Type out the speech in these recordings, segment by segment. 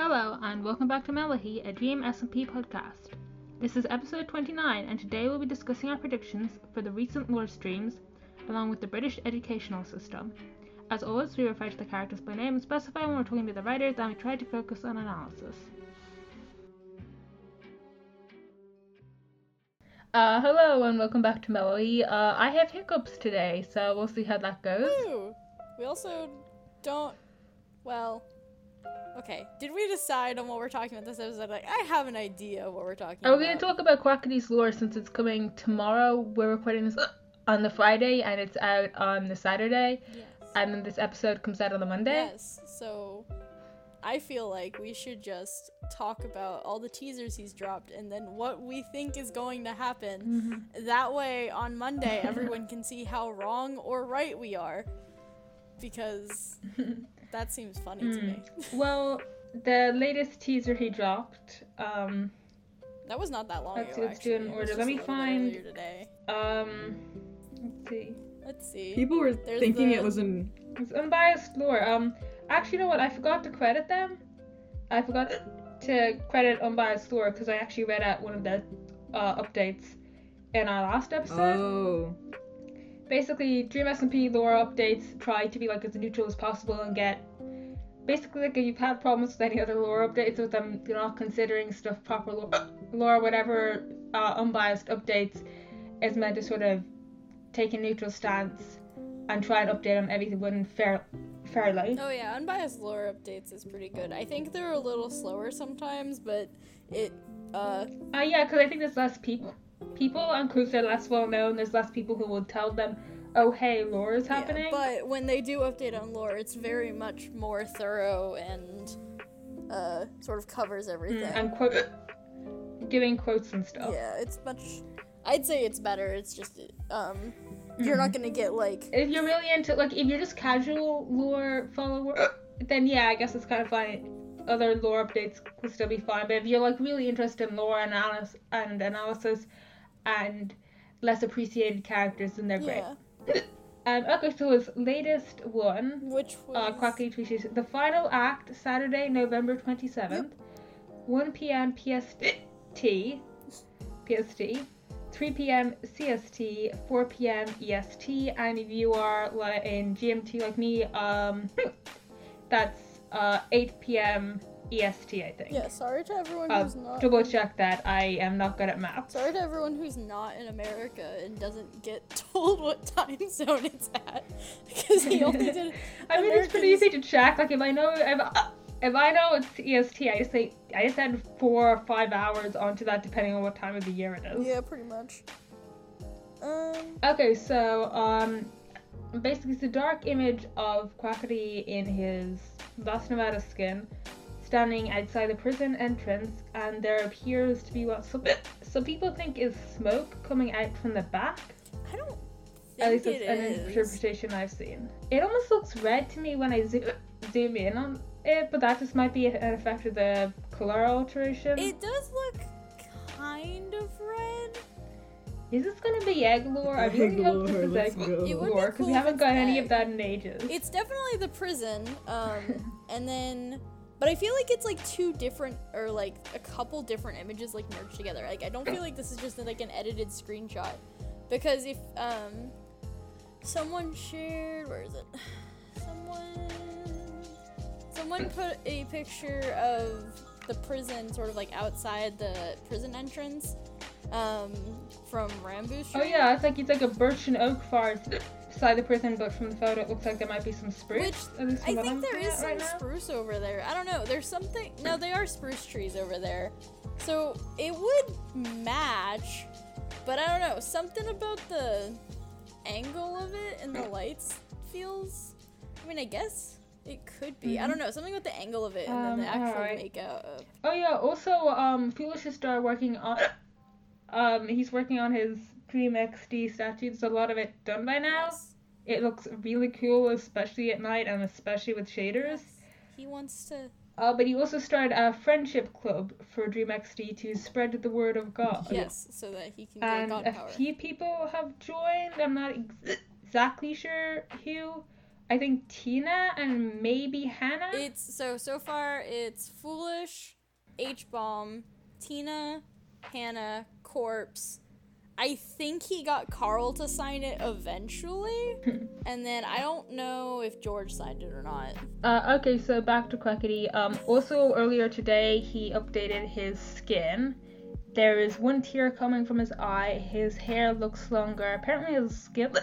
Hello and welcome back to Melahi, a Dream SMP podcast. This is episode 29 and today we'll be discussing our predictions for the recent lore streams along with the British educational system. As always, we refer to the characters by name and specify when we're talking to the writers and we try to focus on analysis. Hello and welcome back to Melahi. I have hiccups today, so we'll see how that goes. Ooh. We also don't... well... okay, did we decide on what we're talking about this episode? Like, I have an idea what we're talking about. We're going to talk about Quackity's lore since it's coming tomorrow. We're recording this on the Friday and it's out on the Saturday. Yes. And then this episode comes out on the Monday. Yes, so I feel like we should just talk about all the teasers he's dropped and then what we think is going to happen. Mm-hmm. That way, on Monday, everyone can see how wrong or right we are. Because... that seems funny to me. Well, the latest teaser he dropped, that was not that long ago, let's do it in order. Let me find... Let's see. People were thinking it was in... it's Unbiased Lore. Actually, you know what? I forgot to credit Unbiased Lore because I actually read out one of the updates in our last episode. Oh. Basically, Dream SMP lore updates try to be like as neutral as possible and get basically like if you've had problems with any other lore updates with them not considering stuff proper lore whatever, unbiased updates is meant to sort of take a neutral stance and try and update on everything when fairly. Oh yeah, unbiased lore updates is pretty good. I think they're a little slower sometimes, but it yeah, because I think there's less people on crews are less well known, there's less people who will tell them, oh hey, lore is happening. But when they do update on lore, it's very much more thorough and sort of covers everything. And doing quotes and stuff. Yeah, it's much, I'd say it's better, it's just, you're not gonna get like... if you're really into, like, if you're just casual lore follower, then yeah, I guess it's kind of fine. Other lore updates will still be fine, but if you're like really interested in lore and analysis and less appreciated characters, then they're great. Okay, so his latest one, which was Quackity tweeted, "The Final Act, Saturday, November 27th, 1 p.m. PST, 3 p.m. CST, 4 p.m. EST, and if you are in GMT like me, that's 8 p.m. EST, I think. Yeah, sorry to everyone who's not... double check that. I am not good at maps. Sorry to everyone who's not in America and doesn't get told what time zone it's at. Because he only did... I mean, it's pretty easy to check. Like, if I know it's EST, I just add 4 or 5 hours onto that depending on what time of the year it is. Yeah, pretty much. Okay, so, basically, it's a dark image of Quackity in his Las Nevadas skin, standing outside the prison entrance, and there appears to be what some people think is smoke coming out from the back. I don't think it is. At least that's an interpretation I've seen. It almost looks red to me when I zoom in on it, but that just might be an effect of the color alteration. It does look kind of red. Is this gonna be egg lore? I really hope this is egg lore because we haven't got any of that in ages. It's definitely the prison, and then, but I feel like it's like two different or like a couple different images like merged together. Like I don't feel like this is just like an edited screenshot, because if someone shared, where is it? Someone put a picture of the prison sort of like outside the prison entrance. From Rambo Street. Oh yeah, it's like a birch and oak forest beside the prison, but from the photo it looks like there might be some spruce. Which, I think there is some spruce over there. I don't know, there's something... no, they are spruce trees over there. So, it would match, but I don't know, something about the angle of it and the lights feels... I mean, I guess... it could be. Mm-hmm. I don't know. Something with the angle of it and then the actual makeout of... oh yeah, also, Foolish has started working on... he's working on his DreamXD statue. There's a lot of it done by now. Yes. It looks really cool, especially at night and especially with shaders. Yes. He wants to... but he also started a friendship club for DreamXD to spread the word of God. Yes, so that he can get God power. And a few people have joined. I'm not exactly sure who. I think Tina and maybe Hannah. It's so far it's Foolish, H-Bomb, Tina, Hannah, Corpse. I think he got Carl to sign it eventually, and then I don't know if George signed it or not. Okay, so back to Quackity. Also, earlier today, he updated his skin. There is one tear coming from his eye. His hair looks longer. Apparently, his skin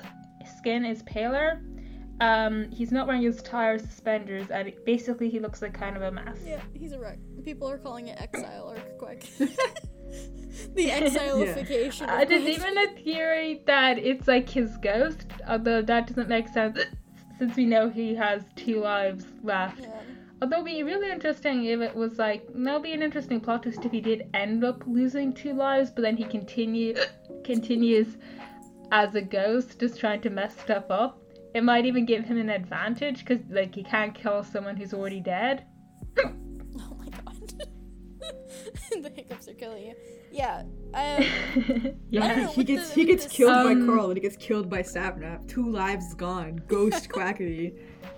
is paler. He's not wearing his tie or suspenders, and basically, he looks like kind of a mess. Yeah, he's a wreck. People are calling it exile or quack. The exilification. Yeah. There's even a theory that it's like his ghost, although that doesn't make sense since we know he has 2 lives left. Yeah. Although it'd be really interesting if it was like, that would be an interesting plot twist if he did end up losing 2 lives, but then he continues as a ghost, just trying to mess stuff up. It might even give him an advantage because like he can't kill someone who's already dead. The hiccups are killing you. Yeah. He gets killed by Carl and he gets killed by Sapnap. 2 lives gone. Ghost Quackity.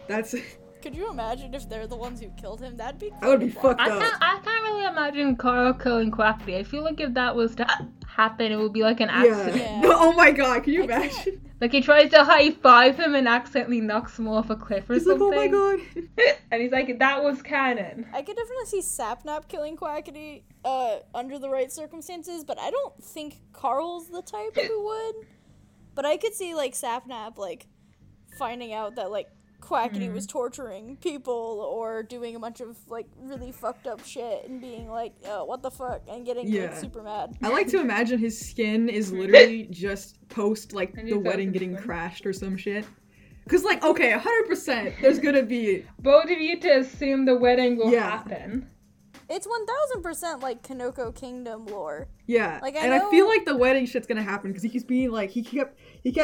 That's. Could you imagine if they're the ones who killed him? That'd be. That would be fucked up. I can't really imagine Carl killing Quackity. I feel like if that was to happen, it would be like an accident. Yeah. No, oh my god! Can you imagine? Like he tries to high five him and accidentally knocks him off a cliff or something. He's like, oh my god! And he's like, that was canon. I could definitely see Sapnap killing Quackity under the right circumstances, but I don't think Carl's the type who would. But I could see like Sapnap like finding out that like Quackity was torturing people or doing a bunch of like really fucked up shit and being like, oh, what the fuck, and getting like, super mad. I like to imagine his skin is literally just post like the wedding getting crashed or some shit. Cause like, okay, 100% there's gonna be both of you to assume the wedding will happen. It's 1000% like Kinoko Kingdom lore. Yeah, like, I feel like the wedding shit's gonna happen because he's being like he kept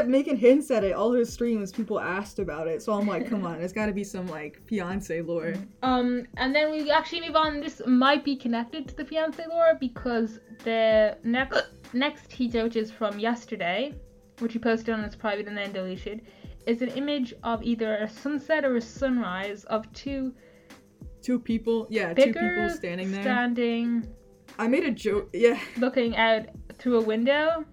making hints at it all his streams. People asked about it, so I'm like, come on, there's got to be some like fiance lore. And then we actually move on. This might be connected to the fiance lore because the next T-Doge is from yesterday, which he posted on his private and then deleted, is an image of either a sunset or a sunrise of two people standing there. I made a joke, looking out through a window.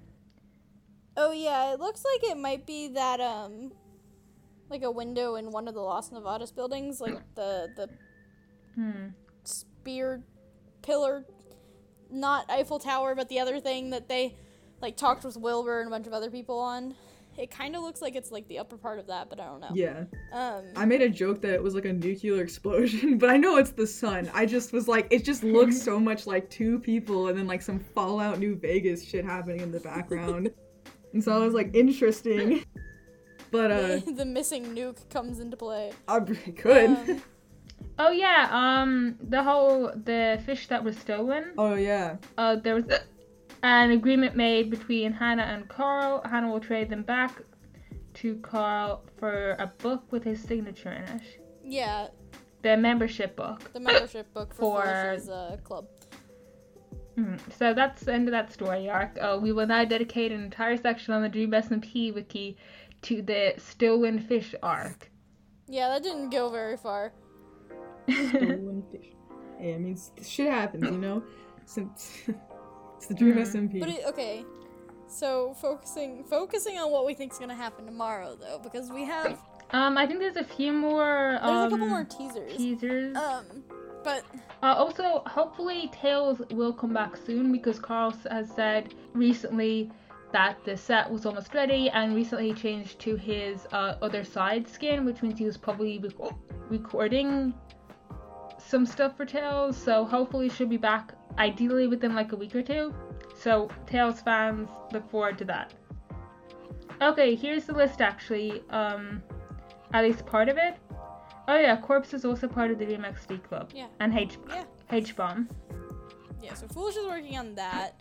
Oh yeah, it looks like it might be that like a window in one of the Las Nevadas buildings, like the spear pillar, not Eiffel Tower, but the other thing that they like talked with Wilbur and a bunch of other people on. It kind of looks like it's, like, the upper part of that, but I don't know. Yeah. I made a joke that it was, like, a nuclear explosion, but I know it's the sun. I just was like, it just looks so much like 2 people and then, like, some Fallout New Vegas shit happening in the background. And so I was like, interesting. But, the missing nuke comes into play. It could. Oh, yeah, the fish that was stolen. Oh, yeah. There was... An agreement made between Hannah and Carl. Hannah will trade them back to Carl for a book with his signature in it. Yeah. The membership book. The membership book for Foolish's club. So that's the end of that story arc. We will now dedicate an entire section on the Dream SMP wiki to the Stolen Fish arc. Yeah, that didn't go very far. Stolen Fish. Yeah, I mean, shit happens, you know? Since... It's the Dream SMP. But so focusing on what we think is going to happen tomorrow, though, because we have... I think there's a few more... There's a couple more teasers. But... also, hopefully Tails will come back soon, because Carl has said recently that the set was almost ready, and recently he changed to his other side skin, which means he was probably recording some stuff for Tails, so hopefully she'll be back ideally within like a week or 2, so Tails fans look forward to that. Okay, here's the list actually, at least part of it. Oh yeah, Corpse is also part of the DreamXD club. Yeah. And H-Bomb. Yeah, so Foolish is working on that.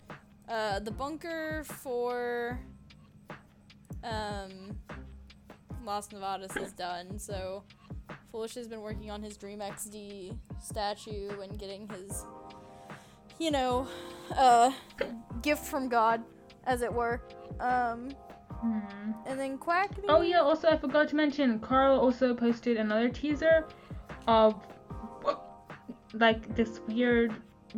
The bunker for Las Nevadas is done, so Foolish has been working on his DreamXD statue and getting his gift from God, as it were. And then Quackity. Oh yeah, also I forgot to mention, Carl also posted another teaser of like this weird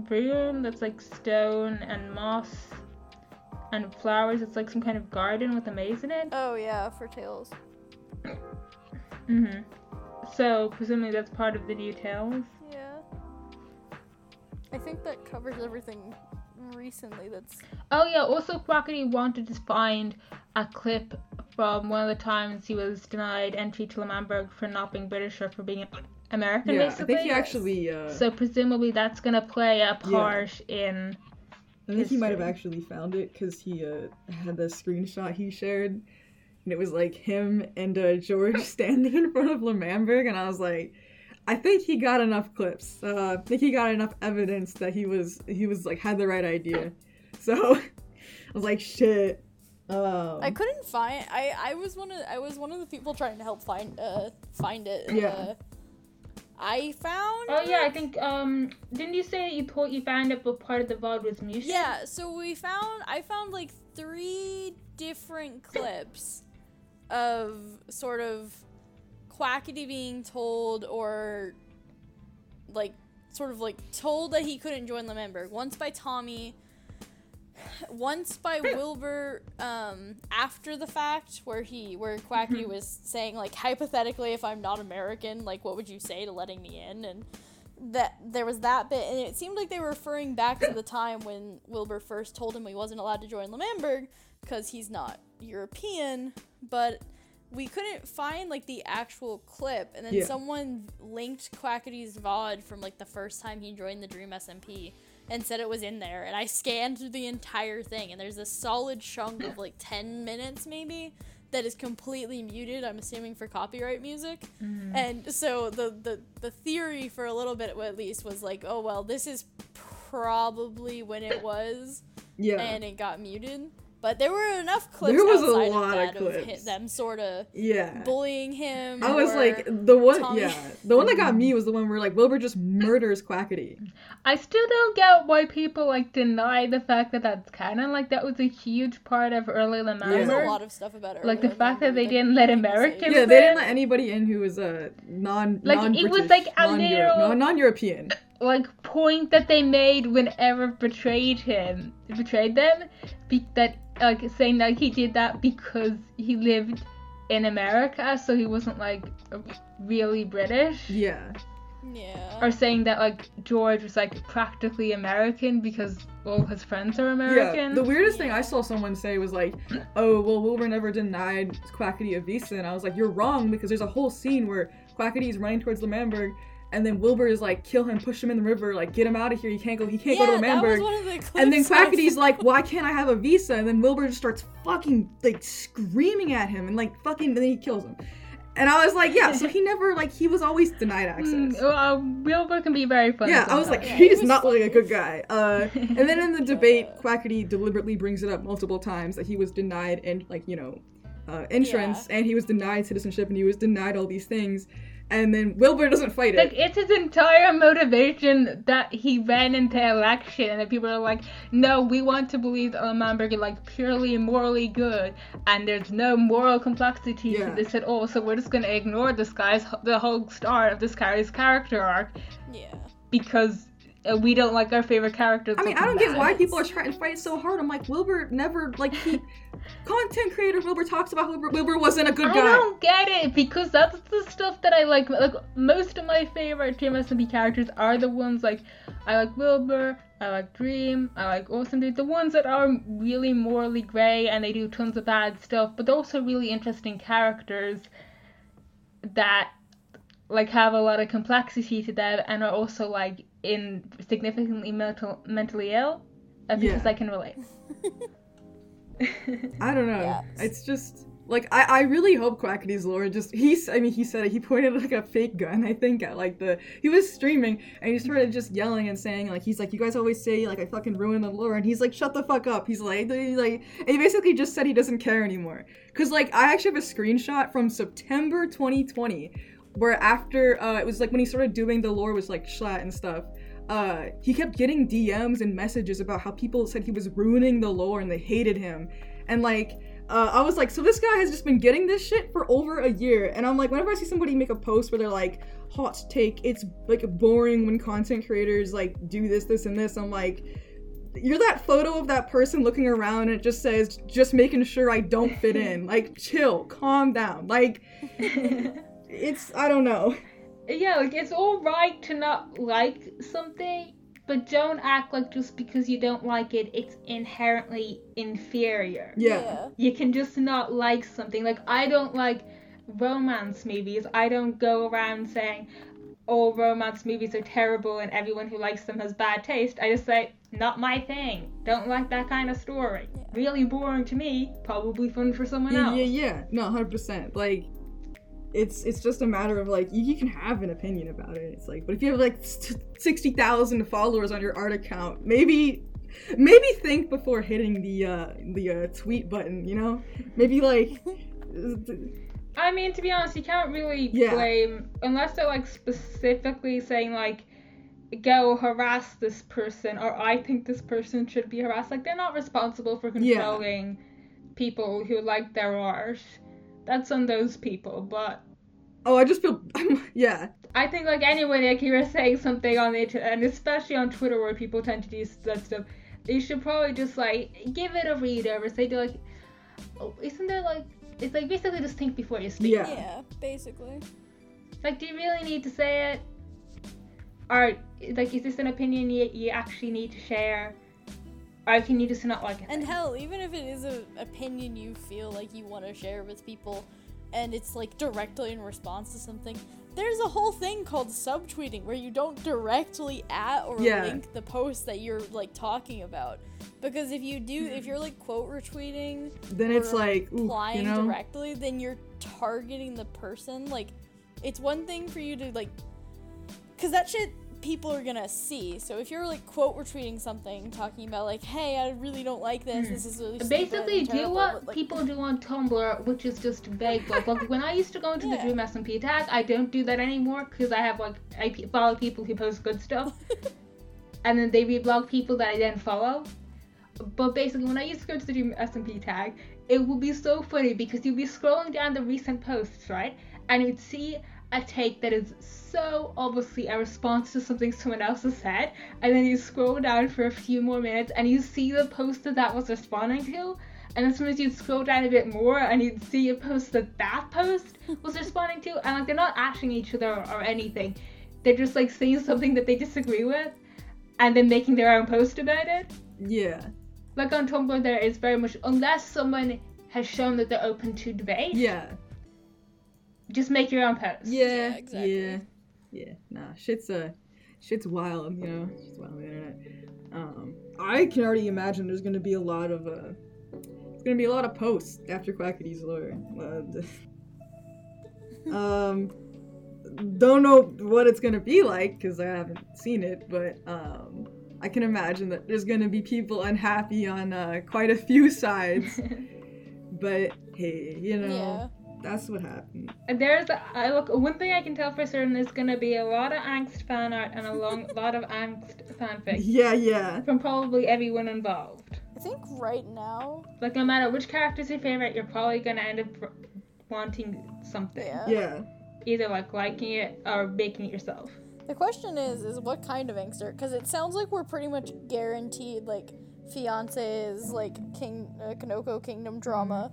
room that's like stone and moss and flowers. It's like some kind of garden with a maze in it. Oh yeah, for Tails. Mhm. So presumably that's part of the new Tails. Yeah. I think that covers everything recently that's... Oh yeah, also Quackity wanted to find a clip from one of the times he was denied entry to L'Manberg for not being British or for being American, yeah, basically. I think he actually... So presumably that's gonna play a part in... I think he might have actually found it, because he had the screenshot he shared, and it was like him and George standing in front of L'Manberg, and I was like... I think he got enough clips. I think he got enough evidence that he was like had the right idea. So I was like, shit. I couldn't find. I was one of the people trying to help find it. Yeah. I found. Oh yeah, I think. Didn't you say you thought you found it, but part of the VOD was muted? Yeah. So we found. I found like 3 different clips of sort of Quackity being told, or like sort of like told that he couldn't join L'Manberg. Once by Tommy, once by Wilbur, after the fact, where Quackity was saying like, hypothetically, if I'm not American, like what would you say to letting me in? And that there was that bit, and it seemed like they were referring back to the time when Wilbur first told him he wasn't allowed to join L'Manberg because he's not European, but we couldn't find, like, the actual clip, and then someone linked Quackity's VOD from, like, the first time he joined the Dream SMP and said it was in there, and I scanned through the entire thing, and there's a solid chunk of, like, 10 minutes, maybe, that is completely muted, I'm assuming for copyright music, and so the theory for a little bit, at least, was like, oh, well, this is probably when it was, and it got muted. But there were enough clips of them sort of bullying him. I was like, the one that got me was the one where like Wilbur just murders Quackity. I still don't get why people like deny the fact that that's canon. Like that was a huge part of early L'Manberg. There's a lot of stuff about early like the fact that they didn't let Americans in. Yeah, they didn't let anybody in who was a non-British, it was like non-European. Like point that they made whenever betrayed them, that like saying that he did that because he lived in America, so he wasn't like really British. Yeah. Or saying that like George was like practically American because all his friends are American. Yeah. The weirdest thing I saw someone say was like, "Oh, well, Wilbur never denied Quackity a visa," and I was like, "You're wrong," because there's a whole scene where Quackity is running towards L'Manberg. And then Wilbur is like, kill him, push him in the river, like, get him out of here, he can't go to L'Manberg. That was one of the clips. And then Quackity's like, why can't I have a visa? And then Wilbur just starts fucking, like, screaming at him, and like, fucking, and then he kills him. And I was like, yeah, so he never, like, he was always denied access. Wilbur can be very funny. Yeah, sometimes. I was like, he's not like a good guy. And then in the debate, Quackity deliberately brings it up multiple times that he was denied, and like, you know, entrance, and he was denied citizenship, and he was denied all these things. And then Wilbur doesn't fight it. Like, it's his entire motivation that he ran into election, and then people are like, no, we want to believe that L'Manberg is, like, purely morally good, and there's no moral complexity to this at all, so we're just going to ignore this guy's, the whole start of this guy's character arc. Yeah. Because we don't like our favorite characters. I mean, I don't get why people are trying to fight so hard. I'm like, Wilbur never, like, he... Content creator Wilbur talks about Wilbur wasn't a good guy. I don't get it, because that's the stuff that I like. Like, most of my favorite Dream SMP characters are the ones, like, I like Wilbur, I like Dream, I like Awesome Dude. The ones that are really morally grey and they do tons of bad stuff, but they're also really interesting characters that, like, have a lot of complexity to them and are also, like, in significantly mentally ill, because I can relate. I don't know. Yes. It's just like I really hope Quackity's lore he said it, he pointed like a fake gun, I think, at like he was streaming and he started just yelling and saying like, he's like, you guys always say like I fucking ruined the lore, and he's like, shut the fuck up. He's like, and he basically just said he doesn't care anymore. Cause like I actually have a screenshot from September 2020 where after it was like when he started doing the lore was like Schlatt and stuff. He kept getting DMs and messages about how people said he was ruining the lore and they hated him. And like, I was like, so this guy has just been getting this shit for over a year. And I'm like, whenever I see somebody make a post where they're like, hot take, it's like boring when content creators like do this, this, and this, I'm like, you're that photo of that person looking around and it just says, just making sure I don't fit in. Like, chill, calm down. Like, it's, I don't know. Yeah, like, it's all right to not like something, but don't act like just because you don't like it, it's inherently inferior. Yeah. You can just not like something. Like, I don't like romance movies. I don't go around saying, all romance movies are terrible and everyone who likes them has bad taste. I just say, not my thing. Don't like that kind of story. Yeah. Really boring to me, probably fun for someone else. Yeah. No, 100%. Like, it's just a matter of, like, you can have an opinion about it. It's like, but if you have, like, 60,000 followers on your art account, maybe think before hitting the tweet button, you know? Maybe, like... I mean, to be honest, you can't really blame, unless they're, like, specifically saying, like, go harass this person, or I think this person should be harassed. Like, they're not responsible for controlling people who like their art. That's on those people, but... Oh, I just feel... I think, like, anyone, like, you're saying something on the internet, and especially on Twitter where people tend to do that stuff, you should probably just, like, give it a read-over. So you're like, oh, isn't there, like... It's like, basically just think before you speak. Yeah, basically. Like, do you really need to say it? Or, like, is this an opinion you actually need to share? Or can you just not like it? And hell, even if it is an opinion you feel like you want to share with people, and it's, like, directly in response to something, there's a whole thing called subtweeting where you don't directly at or link the post that you're, like, talking about. Because if you do, if you're, like, quote retweeting, then it's like, replying directly, then you're targeting the person. Like, it's one thing for you to, like, because that shit people are gonna see. So if you're, like, quote retweeting something, talking about, like, hey, I really don't like this, this is really basically, do what people do on Tumblr, which is just vague. Like, when I used to go into the Dream SMP tag, I don't do that anymore, because I have, like, I follow people who post good stuff, and then they reblog people that I didn't follow. But basically, when I used to go to the Dream SMP tag, it would be so funny because you'd be scrolling down the recent posts, right? And you'd see a take that is so obviously a response to something someone else has said. And then you scroll down for a few more minutes and you see the post that was responding to. And as soon as you'd scroll down a bit more and you'd see a post that post was responding to. And, like, they're not ashing each other or anything. They're just, like, saying something that they disagree with and then making their own post about it. Yeah. Like, on Tumblr, there is very much, unless someone has shown that they're open to debate. Yeah. Just make your own post. Yeah, exactly. Yeah. Nah, shit's wild, you know? Shit's wild on the internet. I can already imagine there's gonna be a lot of posts after Quackity's Lore. Don't know what it's gonna be like, because I haven't seen it, but, I can imagine that there's going to be people unhappy on quite a few sides. But hey, you know, that's what happened. One thing I can tell for certain, there's going to be a lot of angst fan art and a lot of angst fanfic. Yeah. From probably everyone involved. I think right now... Like, no matter which character's your favorite, you're probably going to end up wanting something. Yeah. Either, like, liking it or making it yourself. The question is what kind of angster? Because it sounds like we're pretty much guaranteed, like, fiancés, like, Kinoko Kingdom drama.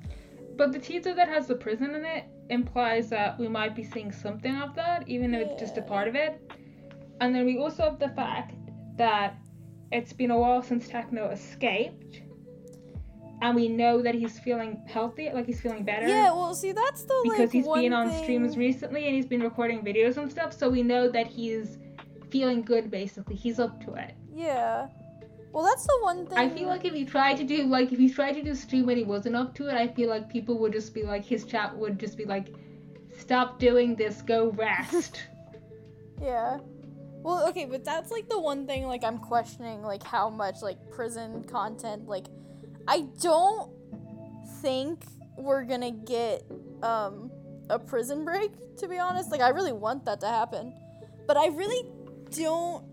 But the teaser that has the prison in it implies that we might be seeing something of that, even though it's just a part of it. And then we also have the fact that it's been a while since Techno escaped. And we know that he's feeling healthy, like, he's feeling better. Yeah, well, see, that's the, like, because he's been on streams recently, and he's been recording videos and stuff, so we know that he's feeling good, basically. He's up to it. Yeah. Well, that's the one thing... I feel like if he tried to do stream and he wasn't up to it, I feel like people would just be like, his chat would just be like, stop doing this, go rest. Yeah. Well, okay, but that's, like, the one thing, like, I'm questioning, like, how much, like, prison content, like... I don't think we're gonna get a prison break, to be honest. Like, I really want that to happen. But I really don't...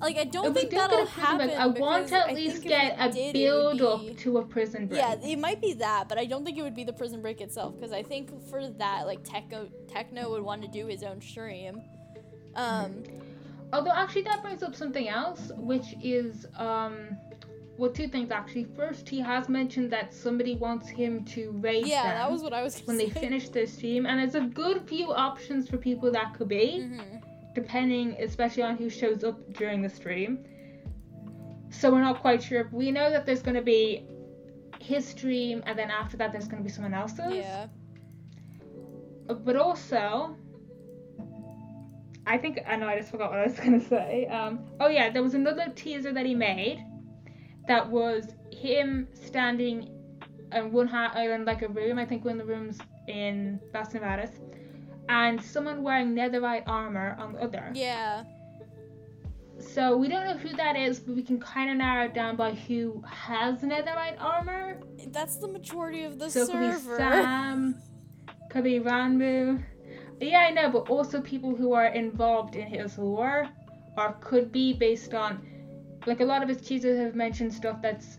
Like, I don't think that'll happen. I want to at least get a build up to a prison break. Yeah, it might be that, but I don't think it would be the prison break itself, because I think for that, like, Techno would want to do his own stream. Although, actually, that brings up something else, which is, well, two things, actually. First, he has mentioned that somebody wants him to raid them. Yeah, that was what I was going to say. When they finish their stream, and there's a good few options for people that could be. Mm-hmm. Depending especially on who shows up during the stream. So we're not quite sure. We know that there's going to be his stream, and then after that there's going to be someone else's. Yeah. But also, I think, I know I just forgot what I was going to say. Oh yeah, there was another teaser that he made that was him standing on one island like a room, I think one of the rooms in Las Nevadas, and someone wearing netherite armor on the other. Yeah. So we don't know who that is, but we can kind of narrow it down by who has netherite armor. That's the majority of the server. So it could be Sam, could be Ranboo. Yeah, I know, but also people who are involved in his lore, or could be based on, like, a lot of his teasers have mentioned stuff that's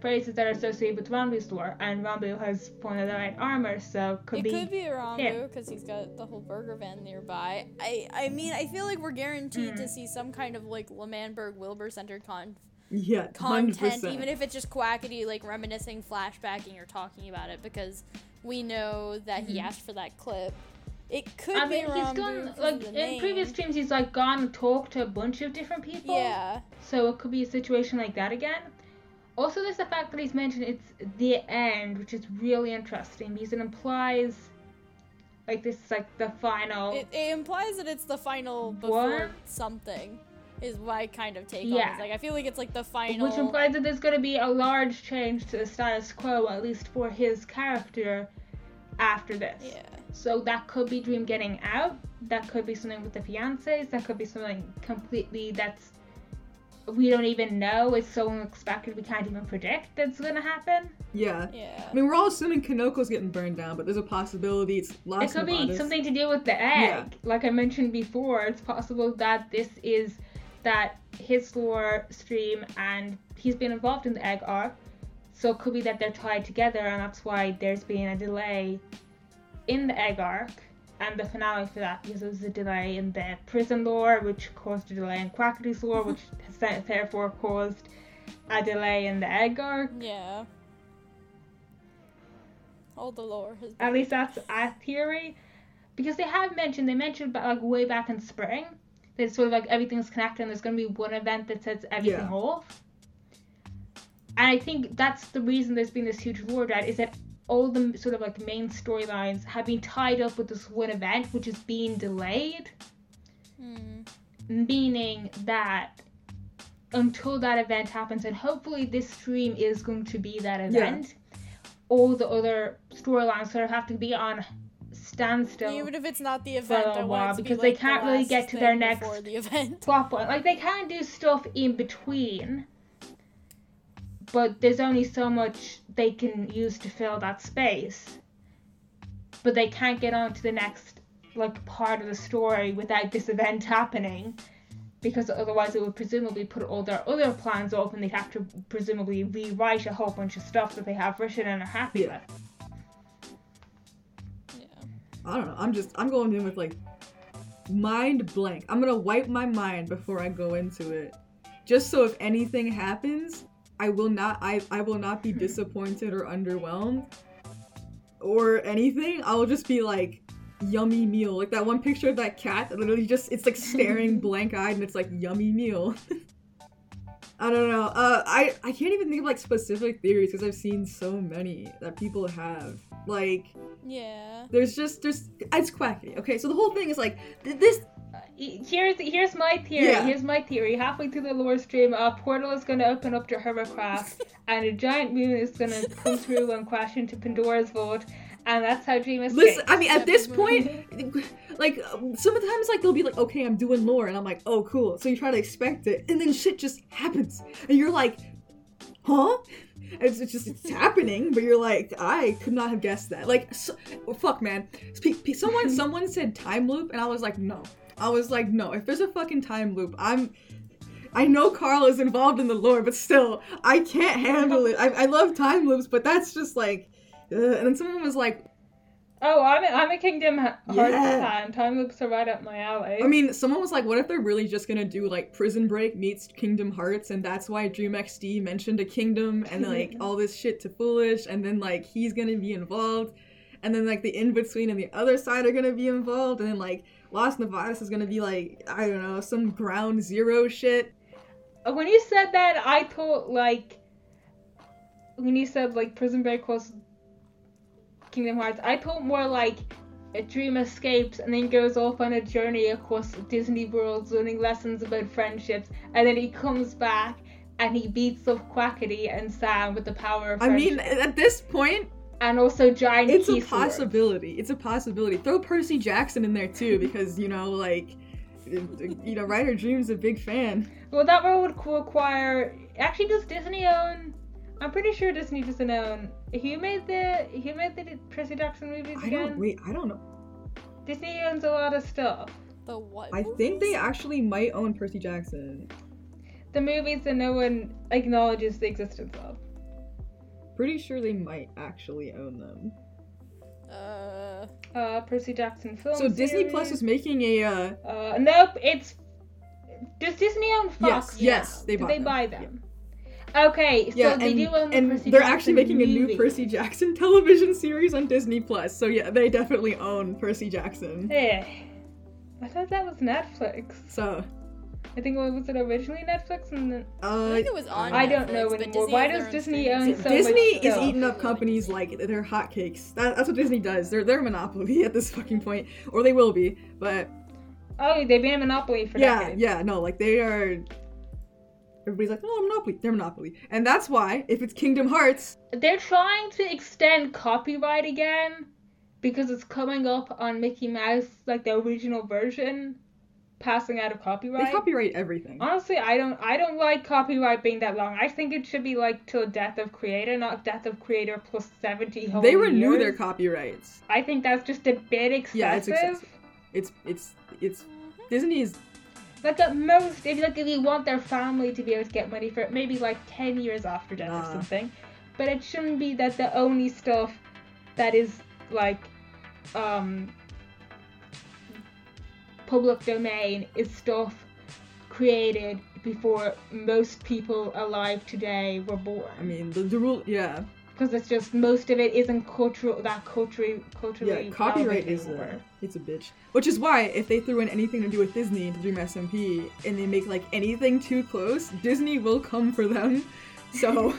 phrases that are associated with Rambo's lore, and Rambo has pointed out armor, so could be Rambo, because he's got the whole burger van nearby. I mean, I feel like we're guaranteed to see some kind of, like, L'Manberg Wilbur Center content, even if it's just Quackity, like, reminiscing, flashbacking, or talking about it, because we know that he asked for that clip. It could be Rambo. He's gone, like, in previous streams, he's, like, gone and talked to a bunch of different people. Yeah. So it could be a situation like that again. Also, there's the fact that he's mentioned it's the end, which is really interesting because it implies, like, this is, like, the final... It implies that it's the final before something, is my kind of take on it. Like, I feel like it's, like, the final... Which implies that there's going to be a large change to the status quo, at least for his character, after this. Yeah. So that could be Dream getting out, that could be something with the fiancés, that could be something completely that's... we don't even know, it's so unexpected we can't even predict that's gonna happen. Yeah. I mean, we're all assuming Kinoko's getting burned down, but there's a possibility it's Las Nevadas. It could be something to do with the egg. Yeah. Like I mentioned before, it's possible that this is that his lore stream and he's been involved in the egg arc, so it could be that they're tied together and that's why there's been a delay in the egg arc and the finale for that, because there was a delay in the prison lore, which caused a delay in Quackity's lore, which has therefore caused a delay in the egg arc. Yeah. All the lore has been... At least that's a theory. Because they mentioned like way back in spring, that sort of like everything's connected and there's going to be one event that sets everything off. And I think that's the reason there's been this huge lore drought, is that all the sort of like main storylines have been tied up with this one event, which is being delayed. Meaning that until that event happens, and hopefully this stream is going to be that event, all the other storylines sort of have to be on standstill. Even if it's not the event, for a while, because they can't really get to their next plot point. Like, they can do stuff in between, but there's only so much they can use to fill that space. But they can't get on to the next, like, part of the story without this event happening, because otherwise it would presumably put all their other plans off and they'd have to presumably rewrite a whole bunch of stuff that they have written and are happy with. Yeah. I don't know. I'm going in with, like, mind blank. I'm going to wipe my mind before I go into it. Just so if anything happens... I will not be disappointed or underwhelmed or anything. I will just be like, yummy meal. Like that one picture of that cat that literally just, it's like staring blank eyed and it's like, yummy meal. I don't know. I can't even think of like specific theories because I've seen so many that people have. Like, yeah. There's it's Quackity. Okay, so the whole thing is like this. Here's my theory. Yeah. Here's my theory. Halfway through the lore stream, a portal is going to open up to Hermitcraft, and a giant moon is going to come through and crash into Pandora's Vault, and that's how Dream escapes. Listen, I mean, at this point, like, sometimes, like, they'll be like, okay, I'm doing lore, and I'm like, oh, cool. So you try to expect it, and then shit just happens, and you're like, huh? It's happening, but you're like, I could not have guessed that. Like, so, well, fuck, man. Someone said time loop, and I was like, no. I was like, no, if there's a fucking time loop, I know Carl is involved in the lore, but still, I can't handle it. I love time loops, but that's just like, ugh. And then someone was like, oh, I'm a Kingdom Hearts fan. Time loops are right up my alley. I mean, someone was like, what if they're really just gonna do like Prison Break meets Kingdom Hearts, and that's why DreamXD mentioned a kingdom and like all this shit to Foolish, and then like he's gonna be involved, and then like the in-between and the other side are gonna be involved, and then like Las Nevadas is gonna be like, I don't know, some ground zero shit. When you said that, I thought like, when you said like Prison Break was Kingdom Hearts, I thought more like a dream escapes and then goes off on a journey across Disney World learning lessons about friendships, and then he comes back and he beats up Quackity and Sam with the power of friendship. I mean, at this point, and also giant key swords. It's a possibility. It's a possibility. Throw Percy Jackson in there too, because, you know, like, you know, Writer Dream's a big fan. Well, that would require, actually, does Disney own, I'm pretty sure Disney doesn't own. Who made the Percy Jackson movies again? I don't know. Disney owns a lot of stuff. The what? I think they actually might own Percy Jackson. The movies that no one acknowledges the existence of. Pretty sure they might actually own them. Percy Jackson films. So Disney Plus is making a. Nope. It's. Does Disney own Fox? Yes. They buy them. Yeah. Okay, so yeah, they do own the Percy Jackson. And they're actually making a new Percy Jackson television series on Disney Plus. So yeah, they definitely own Percy Jackson. Yeah, I thought that was Netflix. So, I think was it originally Netflix, and then I think it was on. I don't know anymore. Why does Disney own so much stuff? Disney is eating up companies like they're hotcakes. That's what Disney does. They're a monopoly at this fucking point, or they will be. But they've been a monopoly for decades. Yeah, no, like they are. Everybody's like, oh, Monopoly. They're Monopoly. And that's why, if it's Kingdom Hearts... They're trying to extend copyright again because it's coming up on Mickey Mouse, like the original version, passing out of copyright. They copyright everything. Honestly, I don't like copyright being that long. I think it should be like till death of creator, not death of creator plus 70 whole years. They renew their copyrights. I think that's just a bit excessive. Yeah, it's excessive. It's Disney is... Like at most, if you want their family to be able to get money for it, maybe like 10 years after death or something. But it shouldn't be that the only stuff that is like public domain is stuff created before most people alive today were born. I mean, the rule, yeah. Because it's just most of it isn't culturally. Yeah, copyright is it's a bitch. Which is why if they threw in anything to do with Disney into Dream SMP and they make like anything too close, Disney will come for them. So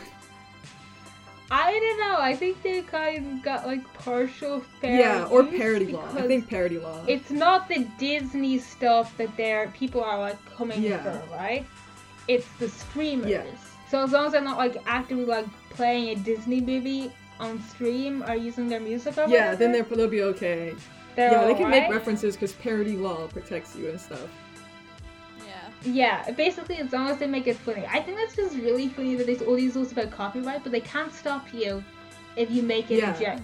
I don't know. I think they kind of got like partial fair. Yeah, or parody law. I think parody law. It's not the Disney stuff that people are like coming for, right? It's the streamers. Yeah. So as long as they're not like actively like playing a Disney movie on stream or using their music or whatever, then they'll be okay. They can make references because parody law protects you and stuff. Yeah, basically as long as they make it funny. I think that's just really funny that there's all these rules about copyright, but they can't stop you if you make it a joke.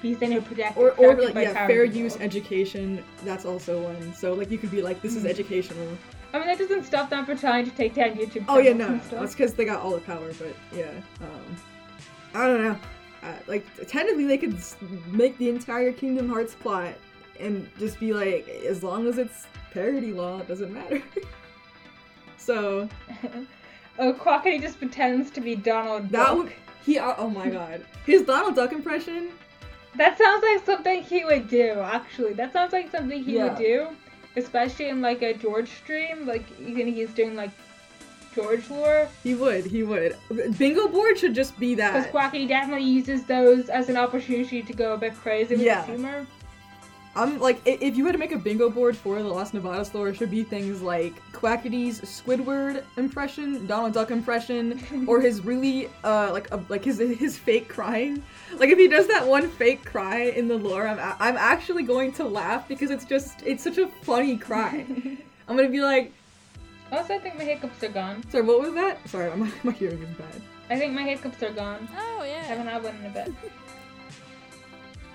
Because then you're protected. Or like, fair use education, that's also one. So like you could be like, this is educational. I mean, that doesn't stop them from trying to take down YouTube channels. Oh, yeah, no. That's because they got all the power, but yeah. I don't know. Like, technically, they could make the entire Kingdom Hearts plot and just be like, as long as it's parody law, it doesn't matter. So. Quackity just pretends to be Donald Duck. Oh my god. His Donald Duck impression? That sounds like something he would do, actually. That sounds like something he would do. Especially in like a George stream, like even he's doing like George lore. He would. Bingo board should just be that. Because Quackity definitely uses those as an opportunity to go a bit crazy with his humor. I'm like, if you had to make a bingo board for the Las Nevadas lore, it should be things like Quackity's Squidward impression, Donald Duck impression, or his really his fake crying. Like if he does that one fake cry in the lore, I'm actually going to laugh because it's such a funny cry. I'm gonna be like, also I think my hiccups are gone. Sorry, what was that? Sorry, my hearing is bad. I think my hiccups are gone. Oh yeah, I haven't had one in a bit.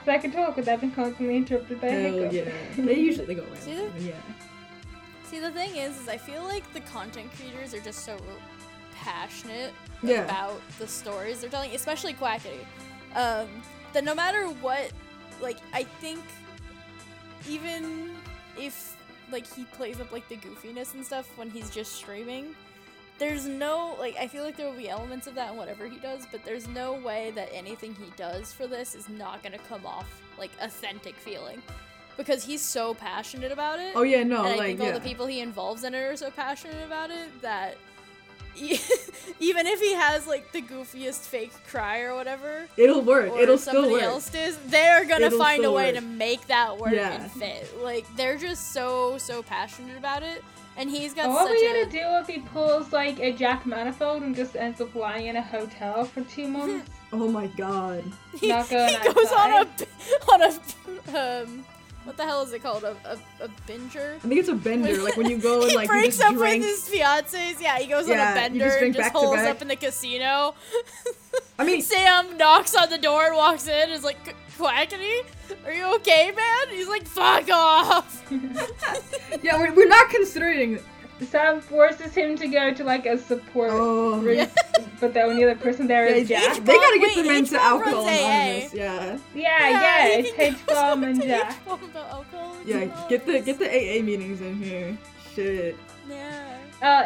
I can talk because I've been constantly interrupted by a hiccup. They usually go away. Yeah. See, the thing is I feel like the content creators are just so passionate about the stories they're telling, especially Quackity. That no matter what, like, I think even if, like, he plays up, like, the goofiness and stuff when he's just streaming, there's no, like, I feel like there will be elements of that in whatever he does, but there's no way that anything he does for this is not gonna come off, like, authentic feeling. Because he's so passionate about it. Oh, yeah, no, and I think all the people he involves in it are so passionate about it that even if he has, like, the goofiest fake cry or whatever, it'll work. It'll still work. Or somebody else does, they're gonna find a way to make that work and fit. Like, they're just so, so passionate about it. And he's got such a... What are we gonna do if he pulls, like, a Jack Manifold and just ends up lying in a hotel for 2 months? Oh, my God. He goes on a what the hell is it called? A binger? I think it's a bender. Like when you go and like breaks up with his fiancés. Yeah, he goes on a bender and just holes up in the casino. I mean, Sam knocks on the door and walks in and is like, Quackity, are you okay, man? And he's like, fuck off. Yeah, we're not considering. Sam forces him to go to like a support group, but the only other person there is Jack. They gotta get the men to alcohol and this, Yeah, it's H-Bomb and Jack. Yeah, get the AA meetings in here. Shit. Yeah.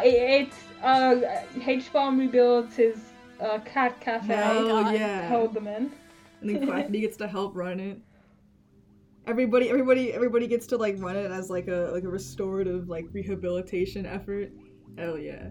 H-Bomb rebuilds his cat cafe and holds them in. And then Quackity gets to help run it. Everybody gets to like run it as like a restorative like rehabilitation effort. Hell yeah.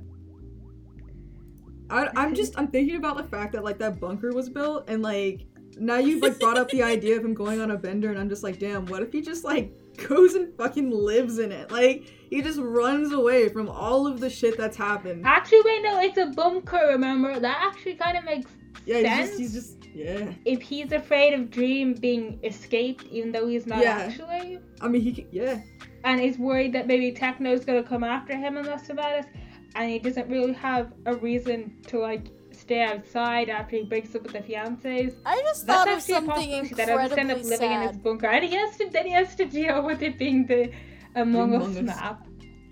I'm thinking about the fact that like that bunker was built and like now you've like brought up the idea of him going on a bender and I'm just like, damn, what if he just like goes and fucking lives in it? Like he just runs away from all of the shit that's happened. Actually wait, no, it's a bunker, remember? That actually kind of makes sense. He's just yeah. If he's afraid of Dream being escaped, even though he's not actually. I mean, he can, and he's worried that maybe Techno's gonna come after him in Las Nevadas, and he doesn't really have a reason to, like, stay outside after he breaks up with the fiancés. I just thought of something incredibly sad. That he'll just end up living in his bunker, and he has to deal with it being the Among Us map.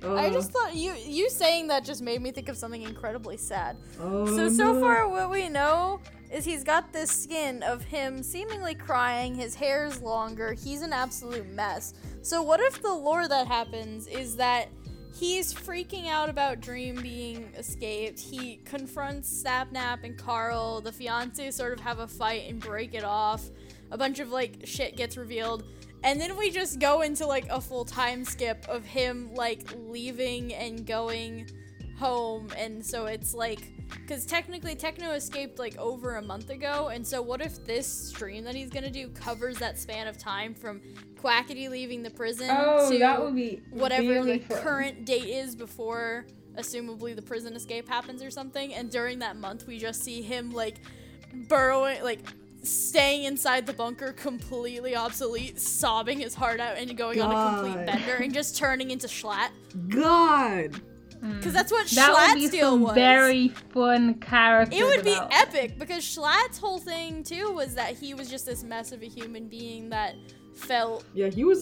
I just thought you saying that just made me think of something incredibly sad. So far what we know is he's got this skin of him seemingly crying, his hair's longer, he's an absolute mess. So what if the lore that happens is that he's freaking out about Dream being escaped, he confronts Sapnap and Carl, the fiancé sort of have a fight and break it off, a bunch of like shit gets revealed. And then we just go into, like, a full time skip of him, like, leaving and going home. And so it's, like... Because technically, Techno escaped, like, over a month ago. And so what if this stream that he's gonna do covers that span of time from Quackity leaving the prison to that would be whatever the current date is before, assumably, the prison escape happens or something. And during that month, we just see him, like, burrowing, like... staying inside the bunker completely obsolete, sobbing his heart out and going on a complete bender and just turning into Schlatt. God! Because that's what Schlatt's deal was. That would be some very fun character development. It would be epic because Schlatt's whole thing too was that he was just this mess of a human being that felt he was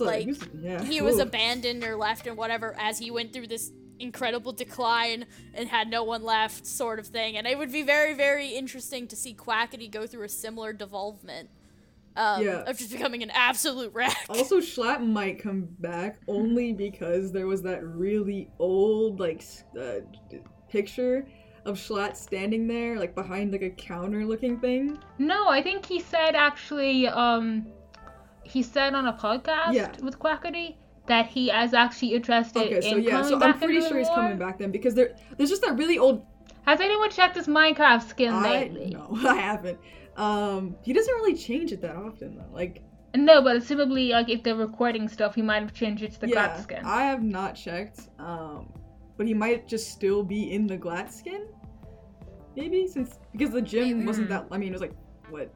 abandoned or left and whatever as he went through this incredible decline and had no one left sort of thing. And it would be very, very interesting to see Quackity go through a similar devolvement of just becoming an absolute wreck. Also, Schlatt might come back only because there was that really old like picture of Schlatt standing there like behind like a counter looking thing. No, I think he said actually he said on a podcast with Quackity that he is actually interested in coming back. So I'm pretty sure he's coming back then because there's just that really old... Has anyone checked his Minecraft skin lately? No, I haven't. He doesn't really change it that often though. Like no, but assumably like if they're recording stuff, he might have changed it to the Glatt skin. I have not checked. But he might just still be in the Glatt skin, maybe because the gym wasn't that. I mean, it was like what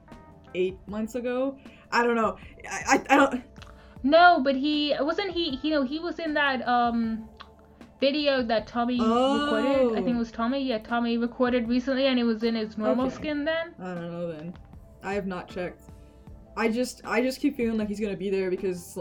8 months ago. I don't know. I don't. No, but he was in that video that Tommy recorded. I think it was Tommy. Yeah, Tommy recorded recently, and it was in his normal skin then. I don't know then. I have not checked. I just keep feeling like he's gonna be there because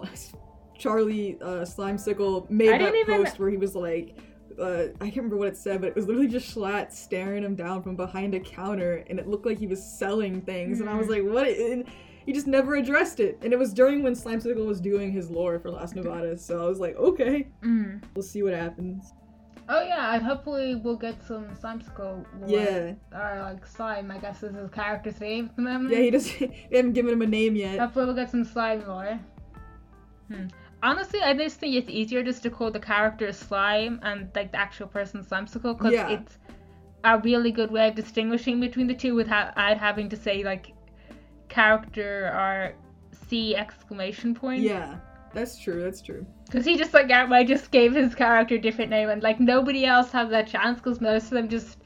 Charlie Slimecicle made that post where he was like, I can't remember what it said, but it was literally just Schlatt staring him down from behind a counter, and it looked like he was selling things, and I was like, what? And he just never addressed it, and it was during when Slimecicle was doing his lore for Las Nevadas, so I was like, okay, we'll see what happens. Oh yeah, and hopefully we'll get some Slimecicle lore. Yeah. Or like Slime, I guess is his character's name. Yeah, they haven't given him a name yet. Hopefully we'll get some Slime lore. Honestly, I just think it's easier just to call the character Slime and like the actual person Slimecicle, because it's a really good way of distinguishing between the two without having to say like character or C exclamation point. Yeah, that's true, that's true. Because he just like outright just gave his character a different name, and like nobody else had that chance because most of them just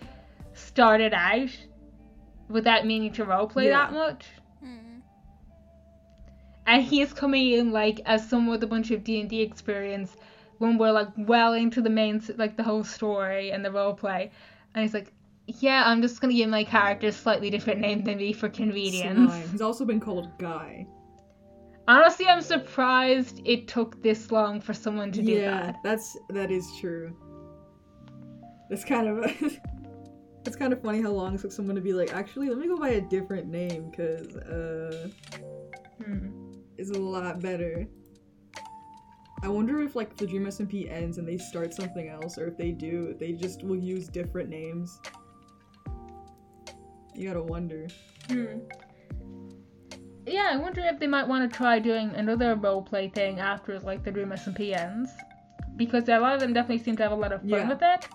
started out without meaning to roleplay that much. And he's coming in like as someone with a bunch of D&D experience when we're like well into the main, like the whole story and the roleplay, and he's like, yeah, I'm just gonna give my character a slightly different name than me for convenience. Slime. He's also been called Guy. Honestly, I'm surprised it took this long for someone to do that. Yeah, that is true. That's kind of it's kind of funny how long it took someone to be like, actually, let me go by a different name because it's a lot better. I wonder if like the Dream SMP ends and they start something else, or if they do, they just will use different names. You gotta wonder. Yeah, I wonder if they might want to try doing another roleplay thing after like the Dream SMP ends, because a lot of them definitely seem to have a lot of fun with it.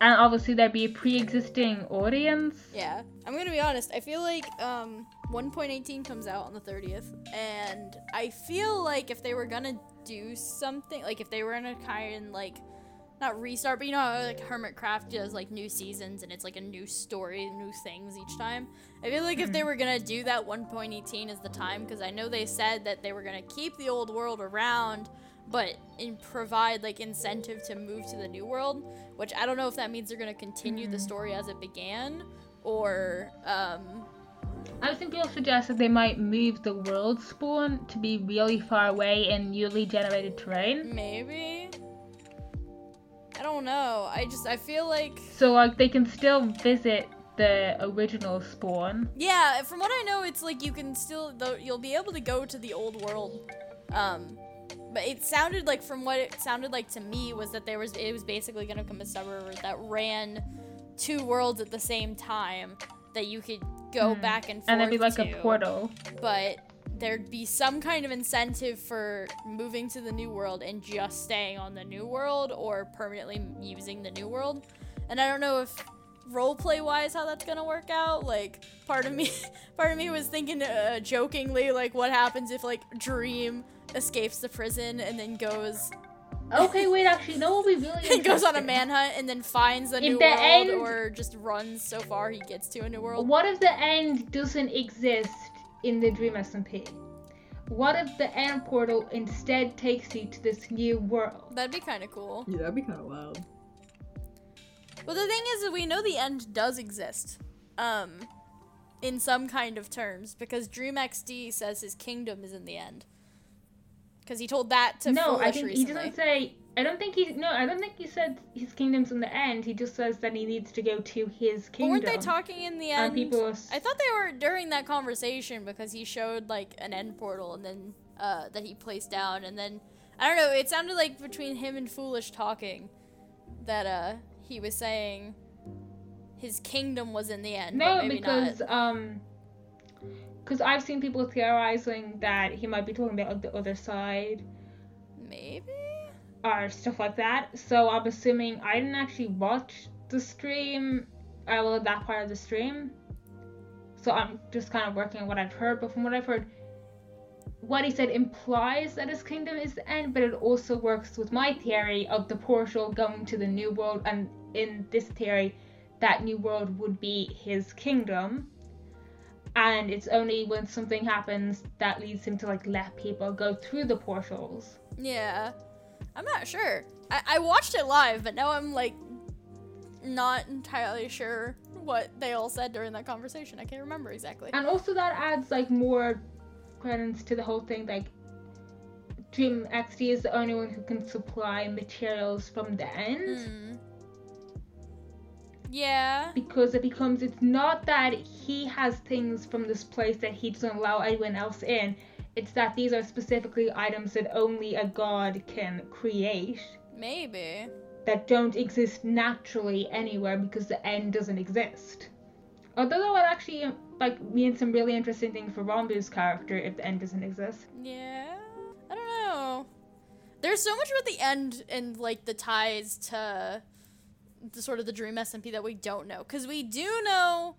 And obviously there'd be a pre-existing audience. Yeah. I'm gonna be honest, I feel like 1.18 comes out on the 30th, and I feel like if they were gonna do something, like if they were gonna kind of like, not restart, but you know how like Hermitcraft does like new seasons and it's like a new story, new things each time? I feel like if they were gonna do that, 1.18 is the time, because I know they said that they were gonna keep the old world around, but provide like incentive to move to the new world, which I don't know if that means they're gonna continue the story as it began, or I was thinking people suggest that they might move the world spawn to be really far away in newly generated terrain. Maybe. I don't know. I feel like, so like they can still visit the original spawn. Yeah, from what I know, it's like you can still, though, you'll be able to go to the old world. But it sounded like, from what it sounded like to me, was that it was basically going to become a suburb that ran two worlds at the same time that you could go back and forth, and it'd be like a portal. But there'd be some kind of incentive for moving to the new world and just staying on the new world, or permanently using the new world. And I don't know if roleplay wise how that's gonna work out. Like part of me was thinking jokingly, like, what happens if like Dream escapes the prison and then goes, okay, wait, actually, that would be really interesting. He goes on a manhunt and then finds a new world, or just runs so far he gets to a new world. What if the end doesn't exist in the Dream SMP? What if the end portal instead takes you to this new world? That'd be kind of cool. Yeah, that'd be kind of wild. Well, the thing is that we know the end does exist. In some kind of terms, because DreamXD says his kingdom is in the end. Because he told that to Foolish recently. No, I think he doesn't say... I don't think he said his kingdom's in the end. He just says that he needs to go to his kingdom. But weren't they talking in the end? I thought they were during that conversation, because he showed, like, an end portal and then that he placed down. And then, I don't know, it sounded like between him and Foolish talking that he was saying his kingdom was in the end. No, but maybe because... not. Because I've seen people theorizing that he might be talking about the other side. Maybe? Or stuff like that. So I'm assuming, I didn't actually watch the stream, that part of the stream. So I'm just kind of working on what I've heard. But from what I've heard, what he said implies that his kingdom is the end, but it also works with my theory of the portal going to the new world. And in this theory, that new world would be his kingdom. And it's only when something happens that leads him to, like, let people go through the portals. Yeah. I'm not sure. I watched it live, but now I'm, like, not entirely sure what they all said during that conversation. I can't remember exactly. And also that adds, like, more credence to the whole thing. Like, DreamXD is the only one who can supply materials from the end. Mm. Yeah. Because it becomes, it's not that he has things from this place that he doesn't allow anyone else in. It's that these are specifically items that only a god can create. Maybe. That don't exist naturally anywhere because the end doesn't exist. Although that would actually like mean some really interesting thing for Rambu's character if the end doesn't exist. Yeah. I don't know. There's so much about the end and like the ties to the sort of the Dream SMP that we don't know. Because we do know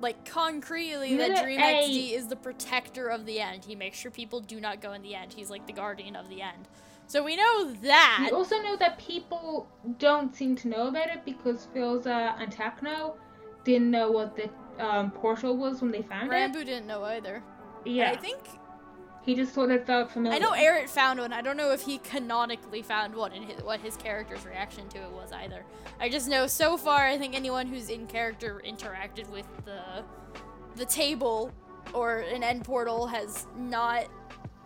like concretely that DreamXD is the protector of the end. He makes sure people do not go in the end. He's like the guardian of the end. So we know that. We also know that people don't seem to know about it because Philza and Techno didn't know what the portal was when they found it. Ranboo didn't know either. Yeah. I think he just sort of felt familiar. I know Eric found one. I don't know if he canonically found one and what his character's reaction to it was either. I just know so far I think anyone who's in character interacted with the table or an end portal has not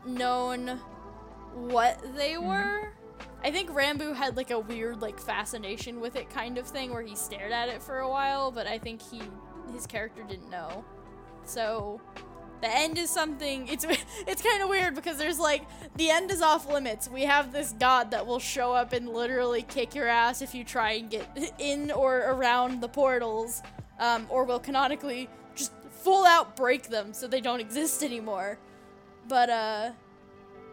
known what they were. I think Ranboo had like a weird like fascination with it kind of thing where he stared at it for a while, but I think his character didn't know. So the end is something, it's kind of weird because there's like, the end is off limits. We have this god that will show up and literally kick your ass if you try and get in or around the portals, or will canonically just full out break them so they don't exist anymore. But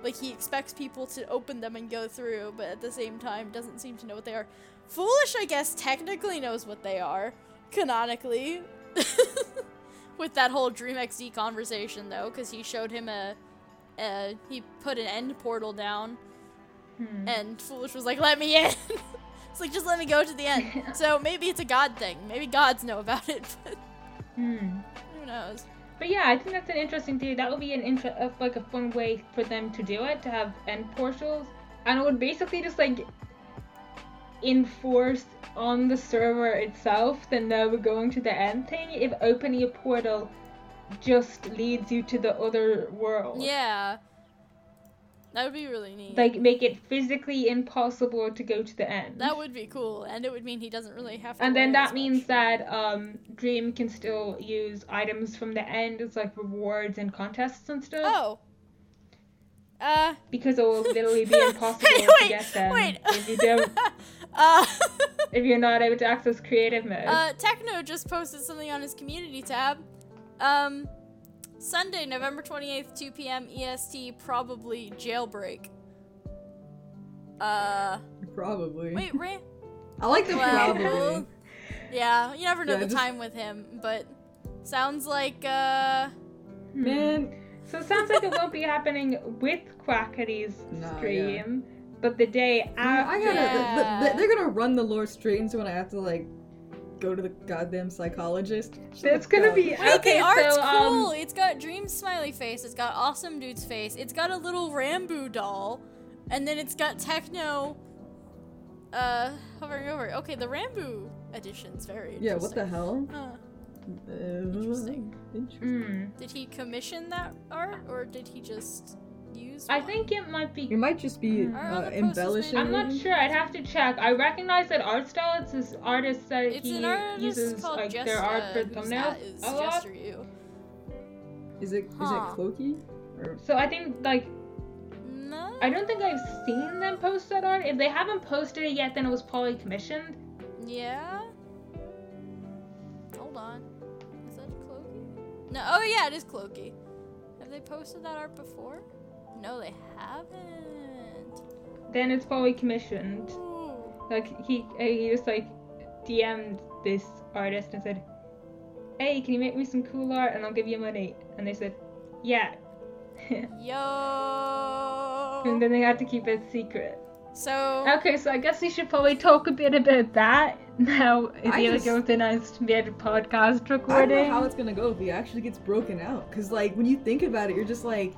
like, he expects people to open them and go through, but at the same time doesn't seem to know what they are. Foolish, I guess, technically knows what they are, canonically. With that whole DreamXD conversation, though, because he showed him he put an end portal down, and Foolish was like, let me in! It's like, just let me go to the end. Yeah. So maybe it's a god thing. Maybe gods know about it, but who knows? But yeah, I think that's an interesting theory. That would be a fun way for them to do it, to have end portals. And it would basically just like enforce on the server itself the no going to the end thing if opening a portal just leads you to the other world. Yeah. That would be really neat. Like, make it physically impossible to go to the end. That would be cool, and it would mean he doesn't really have to. And then that means that Dream can still use items from the end as, like, rewards and contests and stuff. Oh. Because it will literally be impossible to get them if you don't. If you're not able to access creative mode. Techno just posted something on his community tab. Sunday, November 28th, 2 p.m. EST, probably jailbreak. Probably. Wait, Ray? I like the probably. Yeah, you never know time with him, but sounds like, Man. So it sounds like it won't be happening with Quackity's stream, but the day after. They're gonna run the lore streams when I have to, like, go to the goddamn psychologist. That's gonna be okay. The art's cool. It's got Dream's smiley face. It's got Awesome Dude's face. It's got a little Ranboo doll, and then it's got Techno hovering over. Okay, the Ranboo edition's very interesting. Yeah, what the hell? Interesting. Did he commission that art, or did he just use one? I think it might be. It might just be embellishing. I'm not sure. I'd have to check. I recognize that art style. It's this artist that he uses like Jester, their art for thumbnails a lot. Is it Clokey? Or... So I think no. I don't think I've seen them post that art. If they haven't posted it yet, then it was probably commissioned. Yeah. Hold on. Is that Clokey? No. Oh yeah, it is Clokey. Have they posted that art before? No, they haven't. Then it's probably commissioned. Ooh. Like, he just, like, DM'd this artist and said, hey, can you make me some cool art and I'll give you money? And they said, yeah. Yo! And then they had to keep it secret. So... Okay, so I guess we should probably talk a bit about that now. If you like with the nice podcast recording. I don't know how it's gonna go if it actually gets broken out. Because, like, when you think about it, you're just like...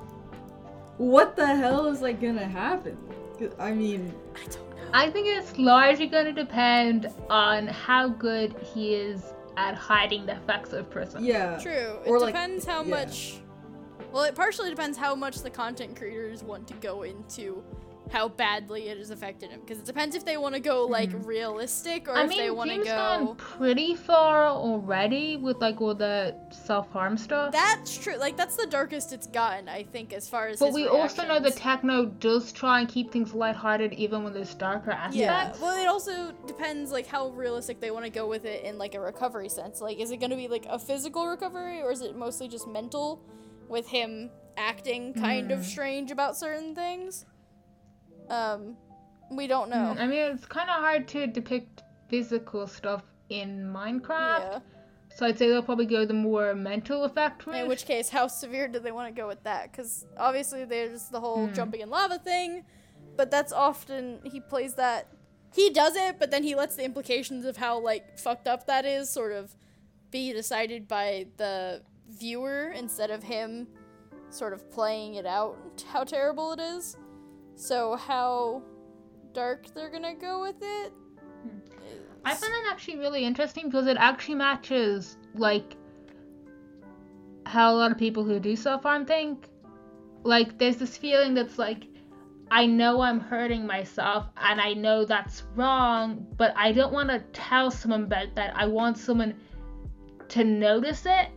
What the hell is, like, gonna happen? I mean... I don't know. I think it's largely gonna depend on how good he is at hiding the effects of prison. Yeah. True. It depends how much Well, it partially depends how much the content creators want to go into how badly it has affected him, because it depends if they want to go like realistic or if they want to go. James gone pretty far already with like all the self-harm stuff. That's true. Like that's the darkest it's gotten, I think, as far as. But we also know that Techno does try and keep things lighthearted even when there's darker aspects. Yeah. Well, it also depends like how realistic they want to go with it in like a recovery sense. Like, is it going to be like a physical recovery or is it mostly just mental, with him acting kind of strange about certain things? We don't know. I mean, it's kind of hard to depict physical stuff in Minecraft. Yeah. So I'd say they'll probably go the more mental effect route. In which case, how severe do they want to go with that? Because obviously there's the whole jumping in lava thing, but that's often, he plays that. He does it, but then he lets the implications of how, like, fucked up that is sort of be decided by the viewer instead of him sort of playing it out, how terrible it is. So how dark they're gonna go with it? I found that actually really interesting because it actually matches like how a lot of people who do self-harm think. Like there's this feeling that's like, I know I'm hurting myself and I know that's wrong, but I don't want to tell someone about that. I want someone to notice it.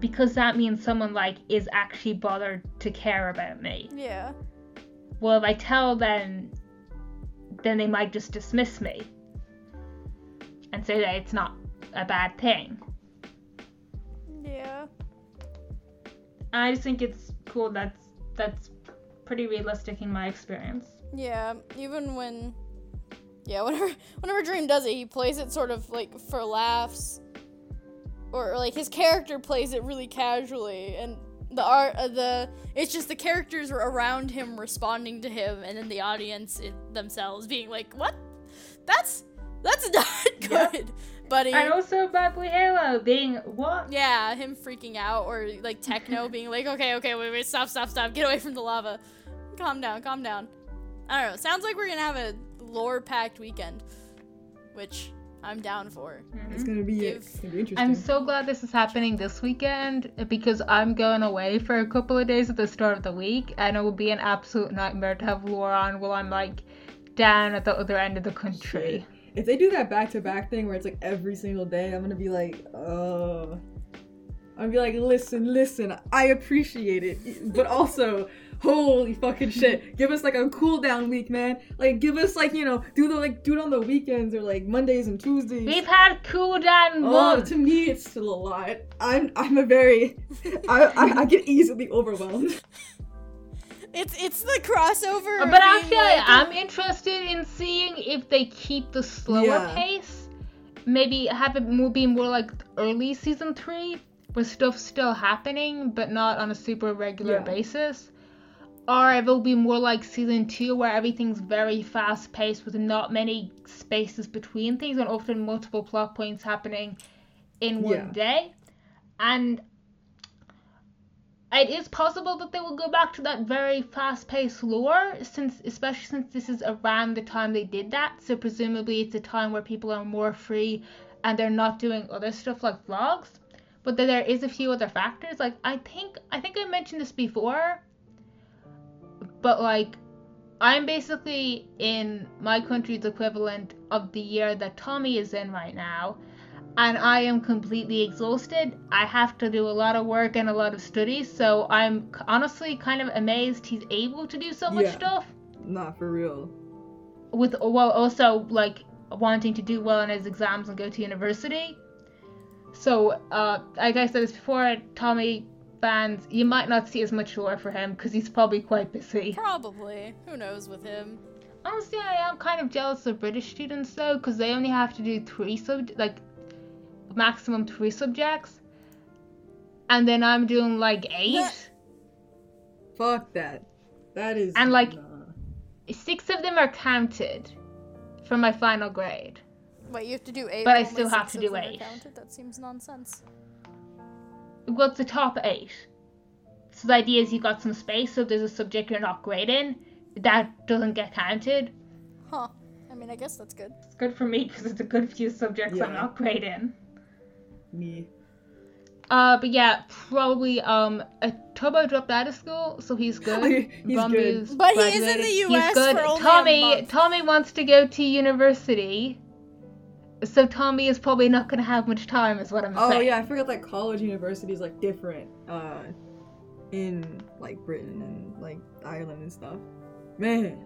Because that means someone, like, is actually bothered to care about me. Yeah. Well, if I tell them, then they might just dismiss me. And say that it's not a bad thing. Yeah. I just think it's cool. That's pretty realistic in my experience. Yeah, even when... Yeah, whenever Dream does it, he plays it sort of, like, for laughs... Or like his character plays it really casually, and the art, it's just the characters are around him responding to him, and then the audience themselves being like, "What? That's not good, buddy." And also Bubbly Halo being what? Yeah, him freaking out, or like Techno being like, "Okay, wait, stop, get away from the lava, calm down." I don't know. Sounds like we're gonna have a lore-packed weekend, which. I'm down for. It's gonna be interesting. I'm so glad this is happening this weekend because I'm going away for a couple of days at the start of the week, and it will be an absolute nightmare to have lore on while I'm like down at the other end of the country. If they do that back-to-back thing where it's like every single day, I'm gonna be like, oh. I'm gonna be like, listen, I appreciate it, but also, holy fucking shit, give us like a cool down week, man. Like, give us like, you know, do it on the weekends or like Mondays and Tuesdays. We've had cool down months. To me, it's still a lot. I'm a very, I get easily overwhelmed. It's the crossover. But actually, like, I'm interested in seeing if they keep the slower pace. Maybe have it be more like early season 3. With stuff still happening, but not on a super regular basis. Or it will be more like season 2, where everything's very fast paced with not many spaces between things, and often multiple plot points happening in one day. And it is possible that they will go back to that very fast paced lore, especially since this is around the time they did that. So presumably it's a time where people are more free and they're not doing other stuff like vlogs. But then there is a few other factors. Like, I think I mentioned this before, but like, I'm basically in my country's equivalent of the year that Tommy is in right now, and I am completely exhausted. I have to do a lot of work and a lot of studies, so I'm honestly kind of amazed he's able to do so much stuff. Not for real. While also like wanting to do well in his exams and go to university. So, like I said this before, Tommy fans, you might not see as much lore for him because he's probably quite busy. Probably. Who knows with him? Honestly, I am kind of jealous of British students though, because they only have to do maximum 3 subjects, and then I'm doing like 8. Fuck that. That is. And like 6 of them are counted for my final grade. Wait, you have to do 8? But I still have to do 8. That seems nonsense. Well, it's the top 8. So the idea is you got some space, so if there's a subject you're not grading, that doesn't get counted. Huh. I mean, I guess that's good. It's good for me, because it's a good few subjects I'm not grading. Me. But yeah, probably Turbo dropped out of school, so he's good. He's good. But he is in the US. He's good. For only Tommy wants to go to university. So Tommy is probably not going to have much time, is what I'm saying. Oh yeah, I forgot that college university is like different in like Britain and like Ireland and stuff. Man.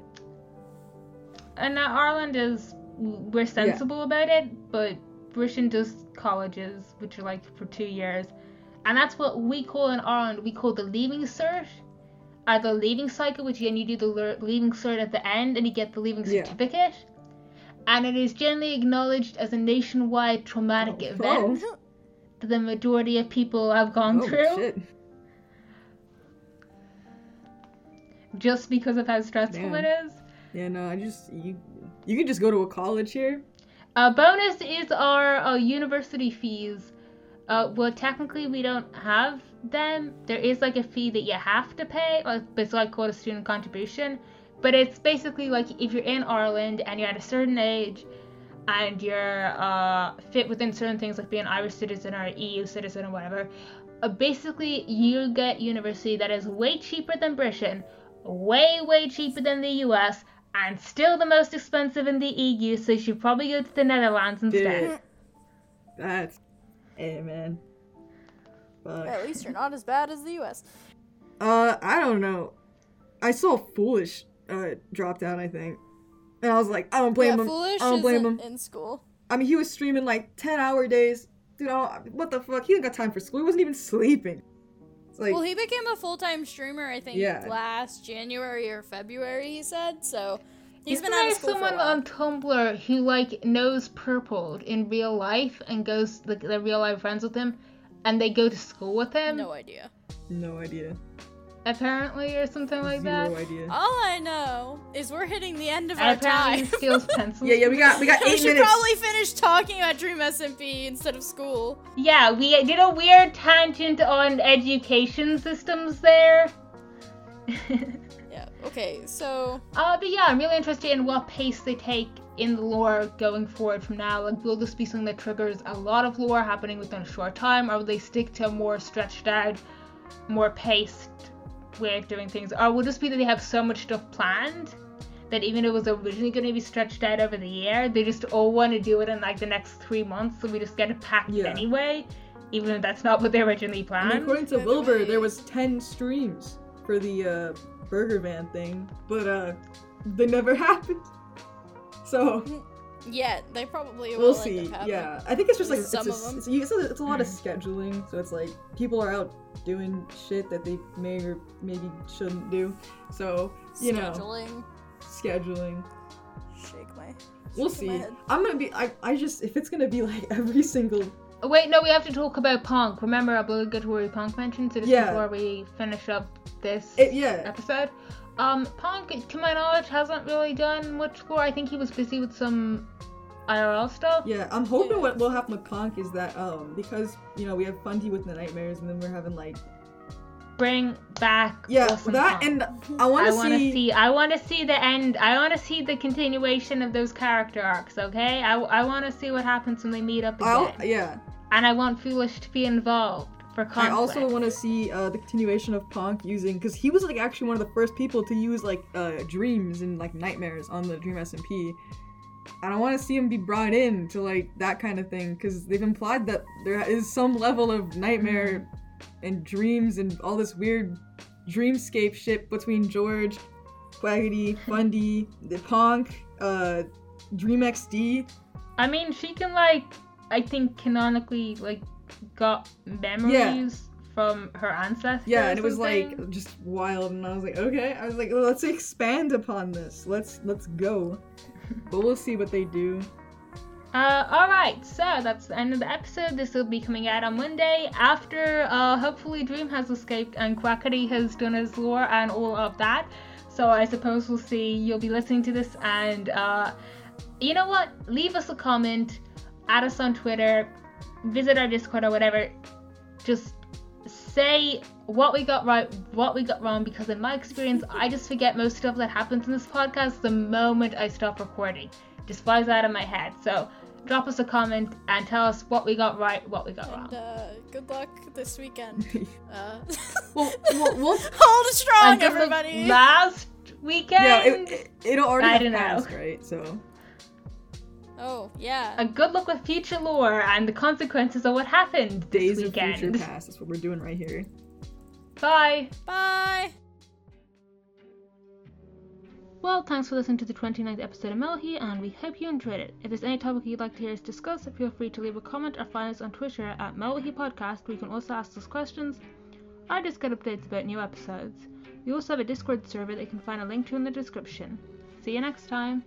And now Ireland is we're sensible about it, but Britain does colleges, which are like for 2 years, and that's what we call in Ireland. We call the leaving cert, the leaving cycle, which then you do the leaving cert at the end, and you get the leaving certificate. And it is generally acknowledged as a nationwide traumatic event that the majority of people have gone through. Shit. Just because of how stressful it is. Yeah, no, you can just go to a college here. Bonus is our university fees. Well, technically we don't have them. There is like a fee that you have to pay. It's like called a student contribution. But it's basically like if you're in Ireland and you're at a certain age and you're fit within certain things like being an Irish citizen or an EU citizen or whatever, basically you get university that is way cheaper than Britain, way cheaper than the US, and still the most expensive in the EU, so you should probably go to the Netherlands instead. Dude, that's... Hey, man. Fuck. At least you're not as bad as the US. I don't know. I saw Foolish dropped out, I think. And I was like, I don't blame him. Foolish I don't blame isn't him. In school. I mean, he was streaming like 10-hour days. Dude, what the fuck? He didn't got time for school. He wasn't even sleeping. Like, well, he became a full-time streamer, I think, last January or February, he said, so he's been out of school for a while. Someone on Tumblr who, like, knows Purpled in real life and goes, like, they're real-life friends with him, and they go to school with him? No idea. Apparently, or something like that. No idea. All I know is we're hitting the end of our time. He steals pencils. Yeah, we got 8 minutes. We should probably finish talking about Dream SMP instead of school. Yeah, we did a weird tangent on education systems there. Yeah. Okay. So. But yeah, I'm really interested in what pace they take in the lore going forward from now. Like, will this be something that triggers a lot of lore happening within a short time, or will they stick to a more stretched out, more paced way of doing things, or will it just be that they have so much stuff planned that even though it was originally going to be stretched out over the year, they just all want to do it in like the next 3 months, so we just get it packed anyway, even though that's not what they originally planned. And according to Wilbur, there was 10 streams for the burger van thing, but they never happened, so they probably will. We'll see. I think it's just like it's a lot of scheduling, so it's like people are out doing shit that they may or maybe shouldn't do, so you know, scheduling. We'll see. I'm gonna be if it's gonna be like every single. Oh, wait, no, we have to talk about Ponk. Remember our Blue Goodwill Ponk mention, so just before we finish up this episode. Ponk, to my knowledge, hasn't really done much lore. I think he was busy with some IRL stuff. Yeah, I'm hoping what will happen with Ponk is that, because, you know, we have Fundy with the nightmares, and then we're having, like... Bring back... Yeah, awesome that, Ponk. And I want to see... I want to see the end. I want to see the continuation of those character arcs, okay? I want to see what happens when they meet up again. And I want Foolish to be involved. I also want to see the continuation of Ponk using, because he was like actually one of the first people to use like dreams and like nightmares on the Dream SMP, and I want to see him be brought in to like that kind of thing, because they've implied that there is some level of nightmare and dreams and all this weird dreamscape shit between George, Quackity, Fundy, the Ponk, DreamXD. I mean, she can like, I think canonically like got memories from her ancestors. Yeah, and it was like just wild, and I was like, okay. I was like, well, let's expand upon this. Let's go. But we'll see what they do. Alright, so that's the end of the episode. This will be coming out on Monday after hopefully Dream has escaped and Quackity has done his lore and all of that. So I suppose we'll see. You'll be listening to this, and you know what? Leave us a comment, add us on Twitter, visit our Discord or whatever. Just say what we got right, what we got wrong, because in my experience, I just forget most stuff that happens in this podcast the moment I stop recording. Just flies out of my head. So drop us a comment and tell us what we got right, what we got wrong. Good luck this weekend. Well, hold it strong, everybody. Last weekend. Yeah, it'll already pass, right? So. Oh yeah. And good luck with future lore and the consequences of what happened this weekend. Days of future past. That's what we're doing right here. Bye. Bye. Well, thanks for listening to the 29th episode of Melahi, and we hope you enjoyed it. If there's any topic you'd like to hear us discuss, feel free to leave a comment or find us on Twitter at Melahi Podcast, where you can also ask us questions or just get updates about new episodes. We also have a Discord server that you can find a link to in the description. See you next time.